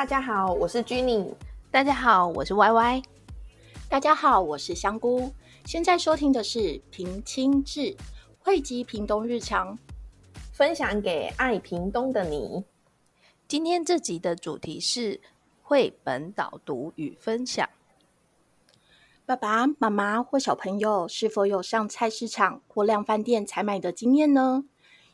大家好，我是 Jenny。 大家好，我是 YY。 大家好，我是香菇。现在收听的是平清志，汇集屏东日常，分享给爱屏东的你。今天这集的主题是绘本导读与分享。爸爸妈妈或小朋友是否有上菜市场或量贩店采买的经验呢？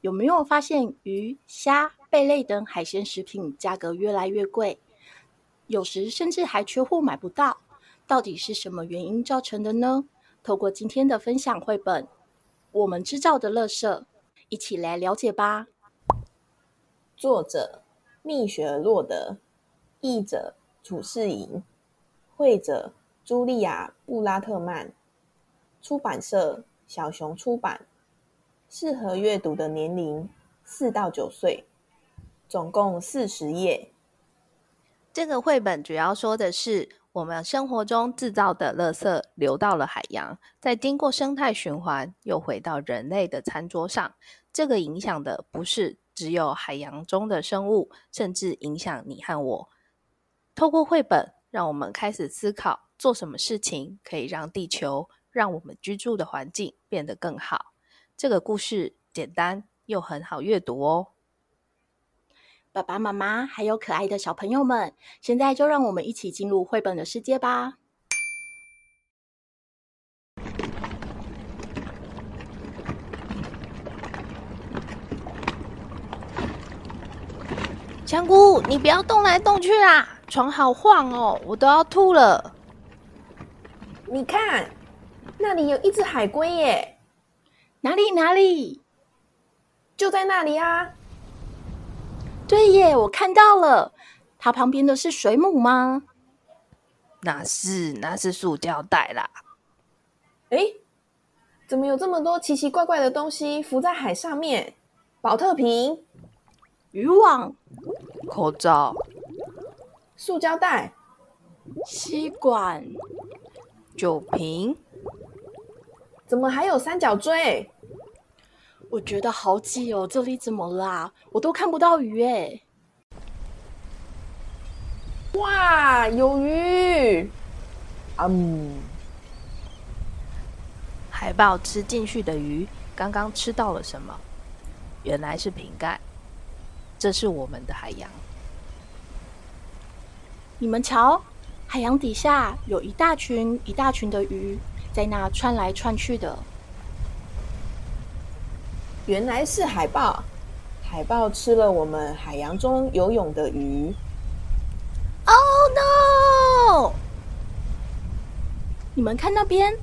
有没有发现鱼、虾、贝类等海鲜食品价格越来越贵，有时甚至还缺货买不到？到底是什么原因造成的呢？透过今天的分享绘本，我们制造的垃圾，一起来了解吧。作者：蜜雪洛德，译者：楚世莹，绘者：茱莉亚·布拉特曼，出版社：小熊出版。适合阅读的年龄4到9岁，总共40页。这个绘本主要说的是我们生活中制造的垃圾流到了海洋，再经过生态循环又回到人类的餐桌上。这个影响的不是只有海洋中的生物，甚至影响你和我。透过绘本，让我们开始思考做什么事情可以让地球，让我们居住的环境变得更好。这个故事简单又很好阅读哦。爸爸妈妈还有可爱的小朋友们，现在就让我们一起进入绘本的世界吧。香菇，你不要动来动去啊，床好晃哦，我都要吐了。你看，那里有一只海龟耶。哪里哪里？就在那里啊！对耶，我看到了。它旁边的是水母吗？那是塑胶袋啦。诶，怎么有这么多奇奇怪怪的东西浮在海上面？保特瓶、渔网、口罩、塑胶袋、吸管、酒瓶，怎么还有三角锥？我觉得好挤哦，这里怎么啦？我都看不到鱼哎！哇，有鱼！海豹吃进去的鱼，刚刚吃到了什么？原来是瓶盖。这是我们的海洋。你们瞧，海洋底下有一大群一大群的鱼，在那窜来窜去的。原来是海豹，海豹吃了我们海洋中游泳的鱼。Oh no！ 你们看那边，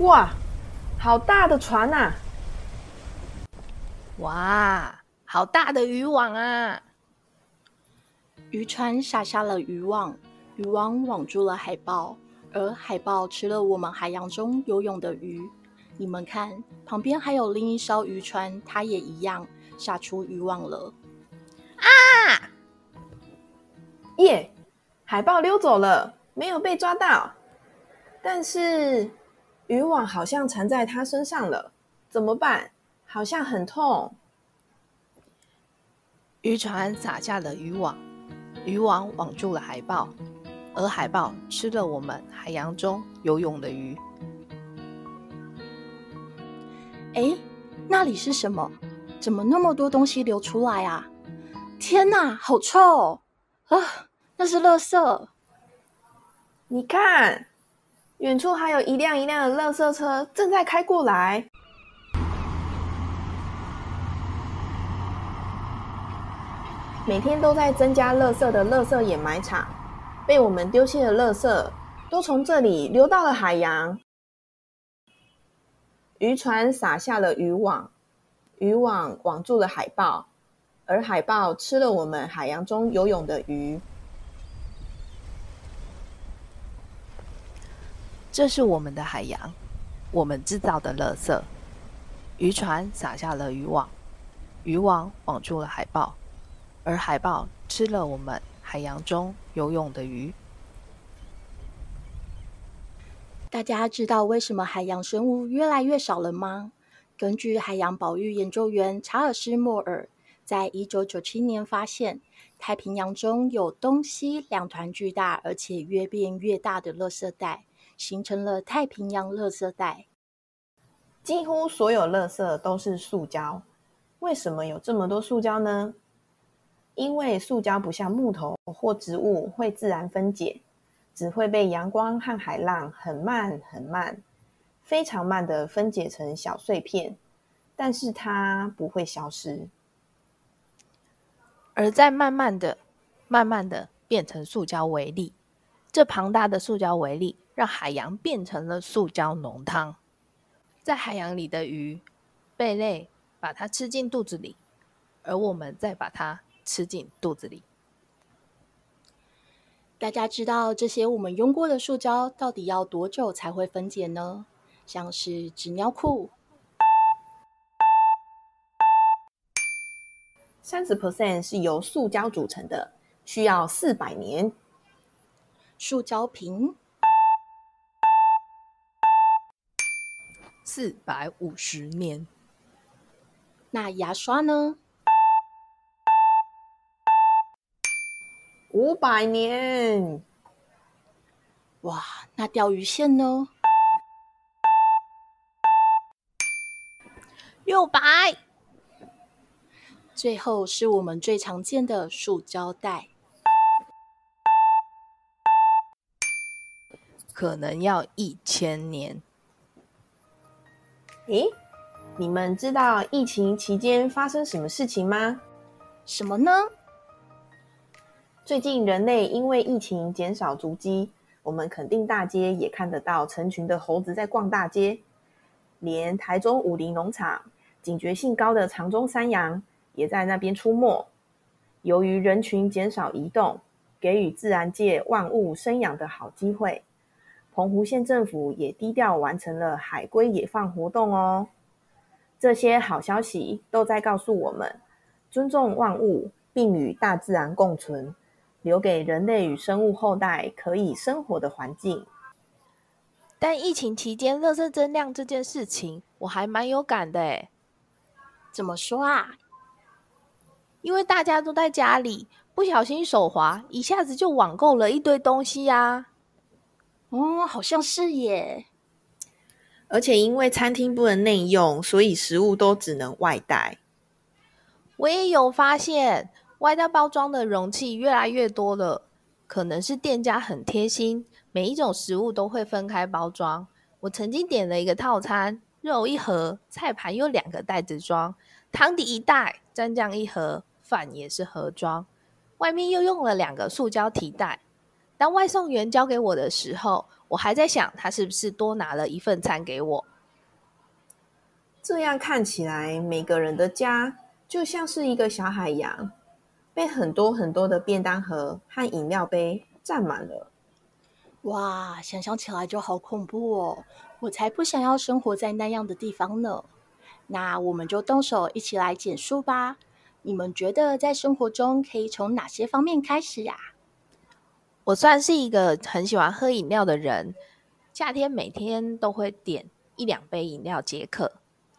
哇，好大的船啊！哇，好大的渔网啊！渔船撒下了渔网，渔网网住了海豹。而海豹吃了我们海洋中游泳的鱼，你们看，旁边还有另一艘渔船，它也一样撒出渔网了。啊！耶！海豹溜走了，没有被抓到，但是渔网好像缠在它身上了，怎么办？好像很痛。渔船撒下了渔网，渔网网住了海豹。而海豹吃了我们海洋中游泳的鱼。诶，那里是什么？怎么那么多东西流出来啊？天哪，好臭哦！那是垃圾。你看，远处还有一辆一辆的垃圾车正在开过来。每天都在增加垃圾的垃圾掩埋场。被我们丢弃的垃圾都从这里流到了海洋。渔船撒下了渔网，渔网网住了海豹，而海豹吃了我们海洋中游泳的鱼。这是我们的海洋，我们制造的垃圾。渔船撒下了渔网，渔网网住了海豹，而海豹吃了我们海洋中游泳的鱼。大家知道为什么海洋生物越来越少了吗？根据海洋保育研究员查尔斯·莫尔在1997年发现太平洋中有东西两团巨大而且越变越大的垃圾带，形成了太平洋垃圾带。几乎所有垃圾都是塑胶。为什么有这么多塑胶呢？因为塑胶不像木头或植物会自然分解，只会被阳光和海浪很慢非常慢的分解成小碎片，但是它不会消失，而在慢慢的变成塑胶微粒。这庞大的塑胶微粒让海洋变成了塑胶浓汤。在海洋里的鱼、贝类把它吃进肚子里，而我们再把它吃进肚子里。大家知道这些我们用过的塑胶到底要多久才会分解呢？像是纸尿裤 30% 是由塑胶组成的，需要400年。塑胶瓶450年。那牙刷呢？500年。哇，那钓鱼线呢？600。最后是我们最常见的塑胶袋，可能要1000年。诶，你们知道疫情期间发生什么事情吗？什么呢？最近人类因为疫情减少足迹，我们垦丁大街也看得到成群的猴子在逛大街，连台中50农场警觉性高的长鬃山羊也在那边出没。由于人群减少移动，给予自然界万物生养的好机会，澎湖县政府也低调完成了海龟野放活动哦。这些好消息都在告诉我们，尊重万物并与大自然共存，留给人类与生物后代可以生活的环境。但疫情期间垃圾增量这件事情我还蛮有感的耶。怎么说啊？因为大家都在家里，不小心手滑一下子就网购了一堆东西啊。好像是耶。而且因为餐厅不能内用，所以食物都只能外带。我也有发现外带包装的容器越来越多了，可能是店家很贴心，每一种食物都会分开包装。我曾经点了一个套餐，肉1盒，菜盘有2个袋子装，汤底1袋，蘸酱1盒，饭也是盒装，外面又用了2个塑胶提袋。当外送员交给我的时候，我还在想他是不是多拿了一份餐给我。这样看起来每个人的家就像是一个小海洋，被很多的便当盒和饮料杯占满了。哇，想象起来就好恐怖哦，我才不想要生活在那样的地方呢。那我们就动手一起来减塑吧。你们觉得在生活中可以从哪些方面开始呀？我算是一个很喜欢喝饮料的人，夏天每天都会点1-2杯饮料解渴。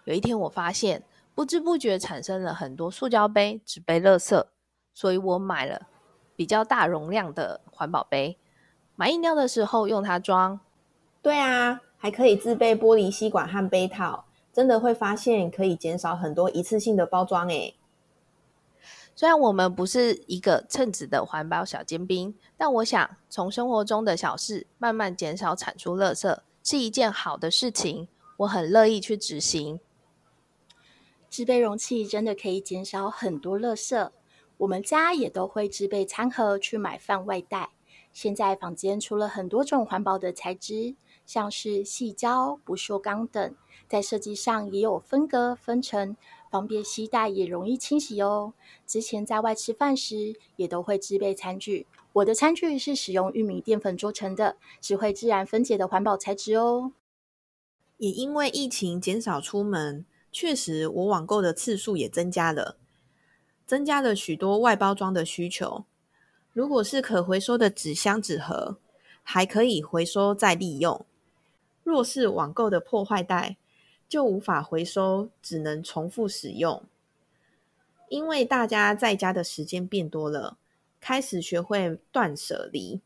有一天我发现不知不觉产生了很多塑胶杯、纸杯垃圾，所以我买了比较大容量的环保杯，买饮料的时候用它装。对啊，还可以自备玻璃吸管和杯套，真的会发现可以减少很多一次性的包装耶。虽然我们不是一个称职的环保小尖兵，但我想从生活中的小事慢慢减少产出垃圾是一件好的事情，我很乐意去执行。自备容器真的可以减少很多垃圾，我们家也都会自备餐盒去买饭外带。现在坊间出了很多种环保的材质，像是矽胶、不锈钢等，在设计上也有分隔分层，方便携带也容易清洗哦。之前在外吃饭时也都会自备餐具，我的餐具是使用玉米淀粉做成的，是会自然分解的环保材质哦。也因为疫情减少出门，确实我网购的次数也增加了许多外包装的需求。如果是可回收的纸箱纸盒，还可以回收再利用，若是网购的破坏袋就无法回收，只能重复使用。因为大家在家的时间变多了，开始学会断舍离。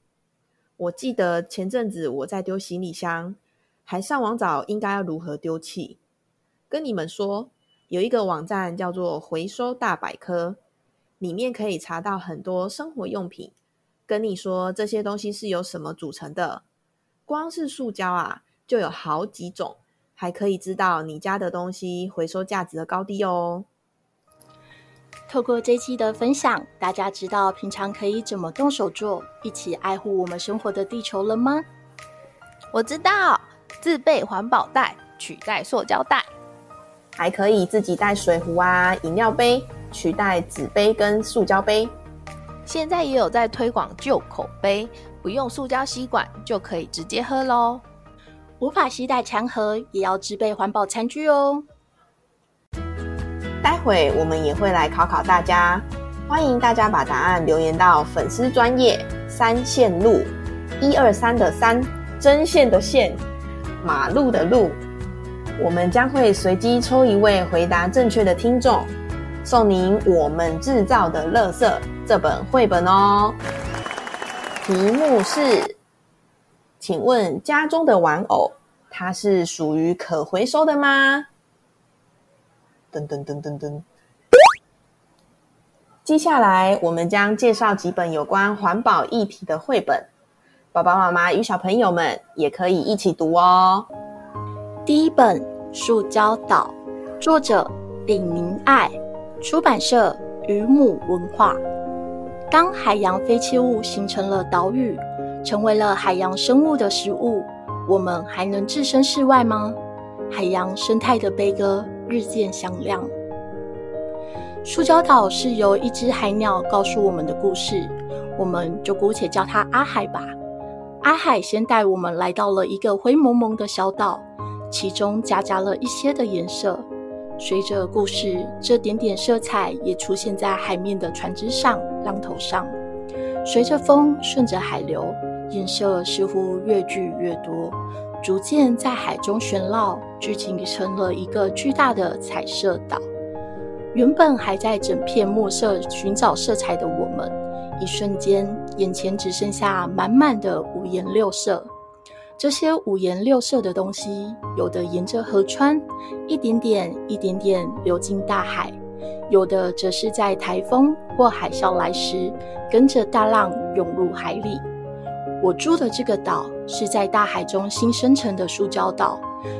我记得前阵子我在丢行李箱，还上网找应该要如何丢弃。跟你们说，有一个网站叫做回收大百科，里面可以查到很多生活用品，跟你说这些东西是由什么组成的。光是塑胶啊，就有好几种，还可以知道你家的东西回收价值的高低哦。透过这期的分享，大家知道平常可以怎么动手做，一起爱护我们生活的地球了吗？我知道，自备环保袋，取代塑胶袋，还可以自己带水壶啊、饮料杯，取代纸杯跟塑胶杯。现在也有在推广旧口杯，不用塑胶吸管就可以直接喝咯。无法携带餐盒，也要自备环保餐具哦。待会我们也会来考考大家，欢迎大家把答案留言到粉丝专页三线路，123的3，针线的线，马路的路。我们将会随机抽一位回答正确的听众，送您我们制造的垃圾这本绘本哦。题目是，请问家中的玩偶，它是属于可回收的吗？噔噔噔噔噔。接下来我们将介绍几本有关环保议题的绘本，爸爸妈妈与小朋友们也可以一起读哦。第一本《塑胶岛》，作者李明爱，出版社渔母文化。当海洋废弃物形成了岛屿，成为了海洋生物的食物，我们还能置身事外吗？海洋生态的悲歌日渐响亮。塑胶岛是由一只海鸟告诉我们的故事，我们就姑且叫它阿海吧。阿海先带我们来到了一个灰蒙蒙的小岛，其中夹杂了一些的颜色，随着故事，这点点色彩也出现在海面的船只上、浪头上。随着风，顺着海流，颜色似乎越聚越多，逐渐在海中旋绕，聚集成了一个巨大的彩色岛。原本还在整片墨色寻找色彩的我们，一瞬间眼前只剩下满满的五颜六色。这些五颜六色的东西，有的沿着河川一点点一点点流进大海，有的则是在台风或海啸来时跟着大浪涌入海里。我住的这个岛是在大海中新生成的塑胶岛，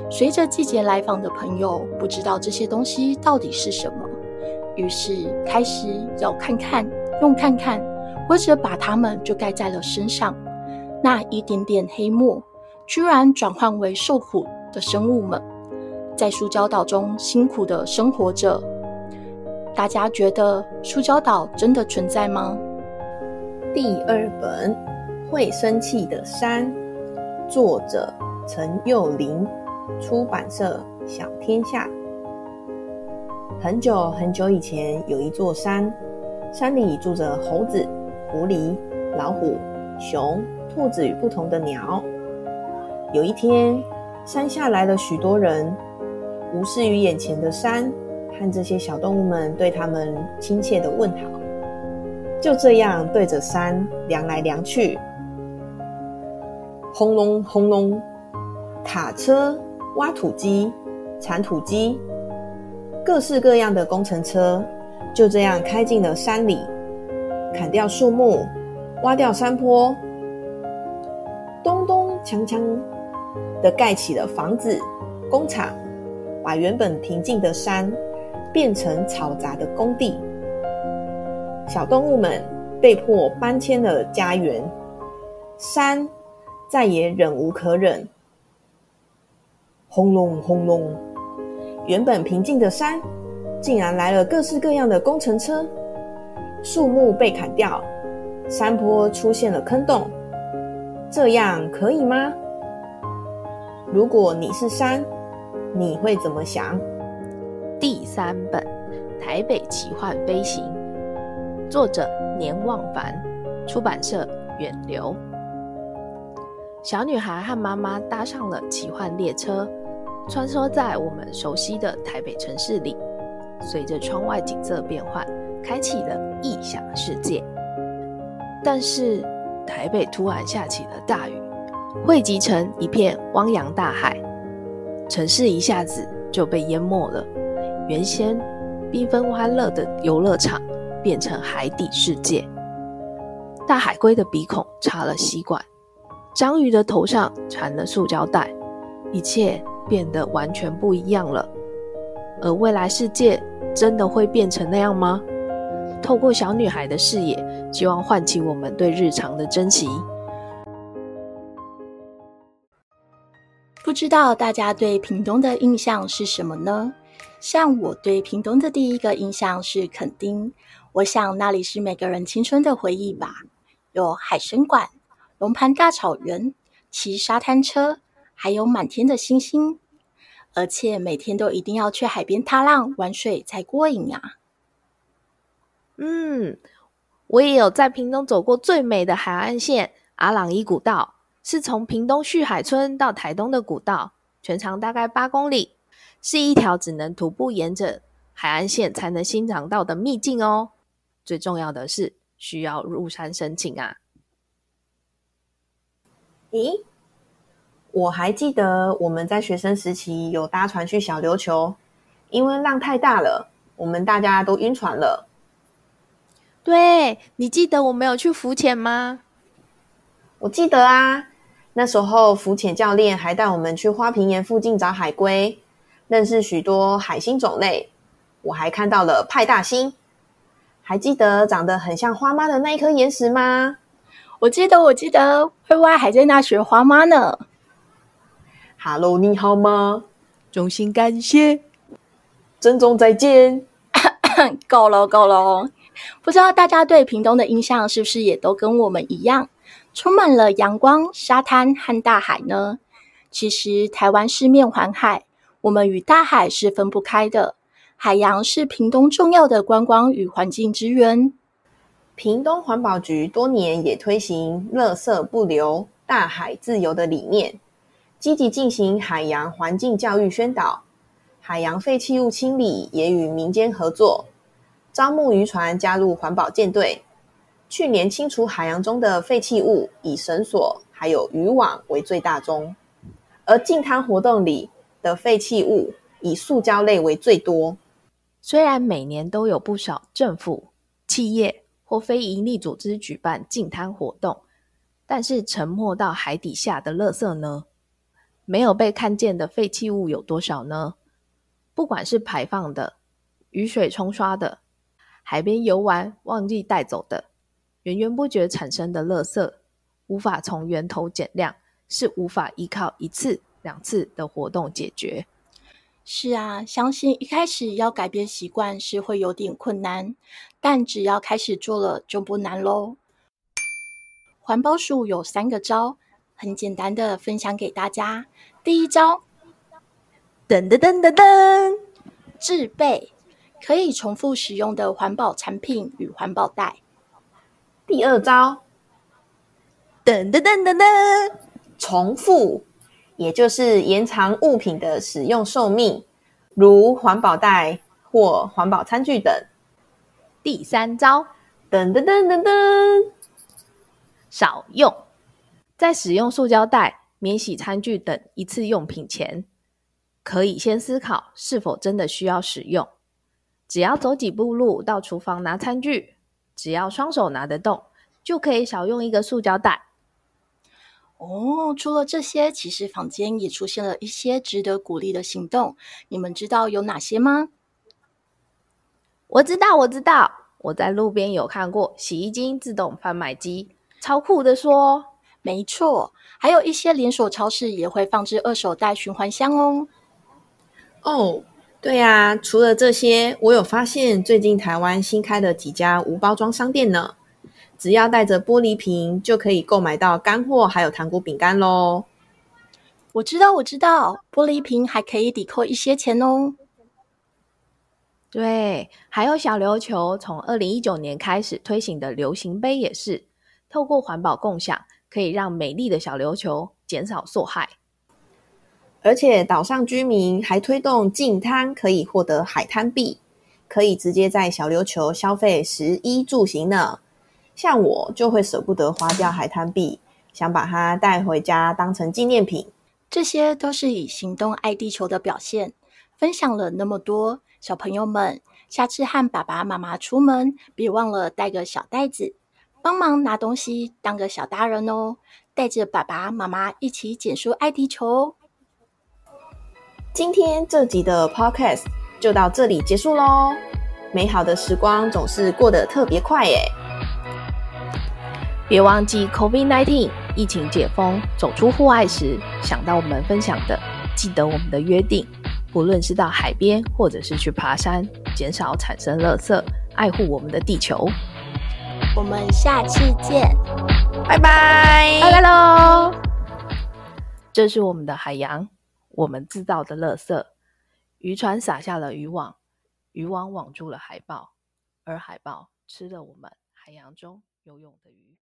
随着季节来访的朋友不知道这些东西到底是什么，于是开始要看看、用看看，或者把它们就盖在了身上。那一点点黑墨居然转换为受苦的生物们，在塑胶岛中辛苦的生活着。大家觉得塑胶岛真的存在吗？第二本《会生气的山》，作者陈幼玲，出版社小天下。很久很久以前，有一座山，山里住着猴子、狐狸、老虎、熊、兔子与不同的鸟。有一天，山下来了许多人，无视于眼前的山和这些小动物们对他们亲切的问好，就这样对着山量来量去。轰隆轰隆，卡车、挖土机、铲土机，各式各样的工程车就这样开进了山里，砍掉树木，挖掉山坡，咚咚锵锵的盖起了房子、工厂，把原本平静的山变成嘈杂的工地。小动物们被迫搬迁了家园，山再也忍无可忍。轰隆轰隆，原本平静的山竟然来了各式各样的工程车，树木被砍掉，山坡出现了坑洞。这样可以吗？如果你是山，你会怎么想？第三本《台北奇幻飞行》，作者年忘凡，出版社远流。小女孩和妈妈搭上了奇幻列车，穿梭在我们熟悉的台北城市里。随着窗外景色变换，开启了异想世界。但是台北突然下起了大雨，汇集成一片汪洋大海，城市一下子就被淹没了。原先缤纷欢乐的游乐场变成海底世界，大海龟的鼻孔插了吸管，章鱼的头上缠了塑胶袋，一切变得完全不一样了。而未来世界真的会变成那样吗？透过小女孩的视野，希望唤起我们对日常的珍惜。不知道大家对屏东的印象是什么呢？像我对屏东的第一个印象是垦丁，我想那里是每个人青春的回忆吧。有海参馆、龙盘大草原、骑沙滩车，还有满天的星星，而且每天都一定要去海边踏浪玩水才过瘾啊。我也有在屏东走过最美的海岸线阿朗伊古道，是从屏东旭海村到台东的古道，全长大概8公里，是一条只能徒步沿着海岸线才能欣赏到的秘境哦。最重要的是需要入山申请啊。咦，我还记得我们在学生时期有搭船去小琉球，因为浪太大了，我们大家都晕船了。对，你记得我们有去浮潜吗？我记得啊，那时候浮潜教练还带我们去花瓶岩附近找海龟，认识许多海星种类，我还看到了派大星。还记得长得很像花妈的那一颗岩石吗？我记得 YY 还在那学花妈呢。Hello， 你好吗？衷心感谢，珍重再见。够了。不知道大家对屏东的印象是不是也都跟我们一样，充满了阳光、沙滩和大海呢？其实台湾四面环海，我们与大海是分不开的。海洋是屏东重要的观光与环境资源。屏东环保局多年也推行垃圾不流、大海自由的理念，积极进行海洋环境教育宣导，海洋废弃物清理也与民间合作，招募渔船加入环保舰队。去年清除海洋中的废弃物，以绳索还有渔网为最大宗，而净滩活动里的废弃物以塑胶类为最多。虽然每年都有不少政府、企业或非营利组织举办净滩活动，但是沉没到海底下的垃圾呢？没有被看见的废弃物有多少呢？不管是排放的、雨水冲刷的、海边游玩忘记带走的，源源不绝产生的垃圾，无法从源头减量，是无法依靠一次两次的活动解决。是啊，相信一开始要改变习惯是会有点困难，但只要开始做了就不难咯。环保署有3个招，很简单的分享给大家。第一招，制备可以重复使用的环保产品与环保袋。第二招，重复，也就是延长物品的使用寿命，如环保袋或环保餐具等。第三招，少用，在使用塑胶袋、免洗餐具等一次用品前，可以先思考是否真的需要使用。只要走几步路到厨房拿餐具，只要双手拿得动，就可以少用一个塑胶袋。除了这些，其实坊间也出现了一些值得鼓励的行动，你们知道有哪些吗？我知道，我在路边有看过洗衣精自动贩卖机，超酷的说。没错，还有一些连锁超市也会放置二手袋循环箱哦。对啊，除了这些，我有发现最近台湾新开的几家无包装商店呢，只要带着玻璃瓶就可以购买到干货还有糖果饼干咯。我知道，玻璃瓶还可以抵扣一些钱哦。对，还有小琉球从2019年开始推行的流行杯也是，透过环保共享可以让美丽的小琉球减少受害。而且岛上居民还推动净滩可以获得海滩币，可以直接在小琉球消费食衣住行呢。像我就会舍不得花掉海滩币，想把它带回家当成纪念品。这些都是以行动爱地球的表现。分享了那么多，小朋友们下次和爸爸妈妈出门，别忘了带个小袋子，帮忙拿东西当个小大人哦，带着爸爸妈妈一起捡书爱地球哦。今天这集的 podcast 就到这里结束咯。美好的时光总是过得特别快耶，别忘记 COVID-19 疫情解封走出户外时，想到我们分享的，记得我们的约定，不论是到海边或者是去爬山，减少产生垃圾，爱护我们的地球。我们下次见，拜拜，拜拜喽！这是我们的海洋，我们制造的垃圾。渔船撒下了渔网，渔网网住了海豹，而海豹吃了我们海洋中游泳的鱼。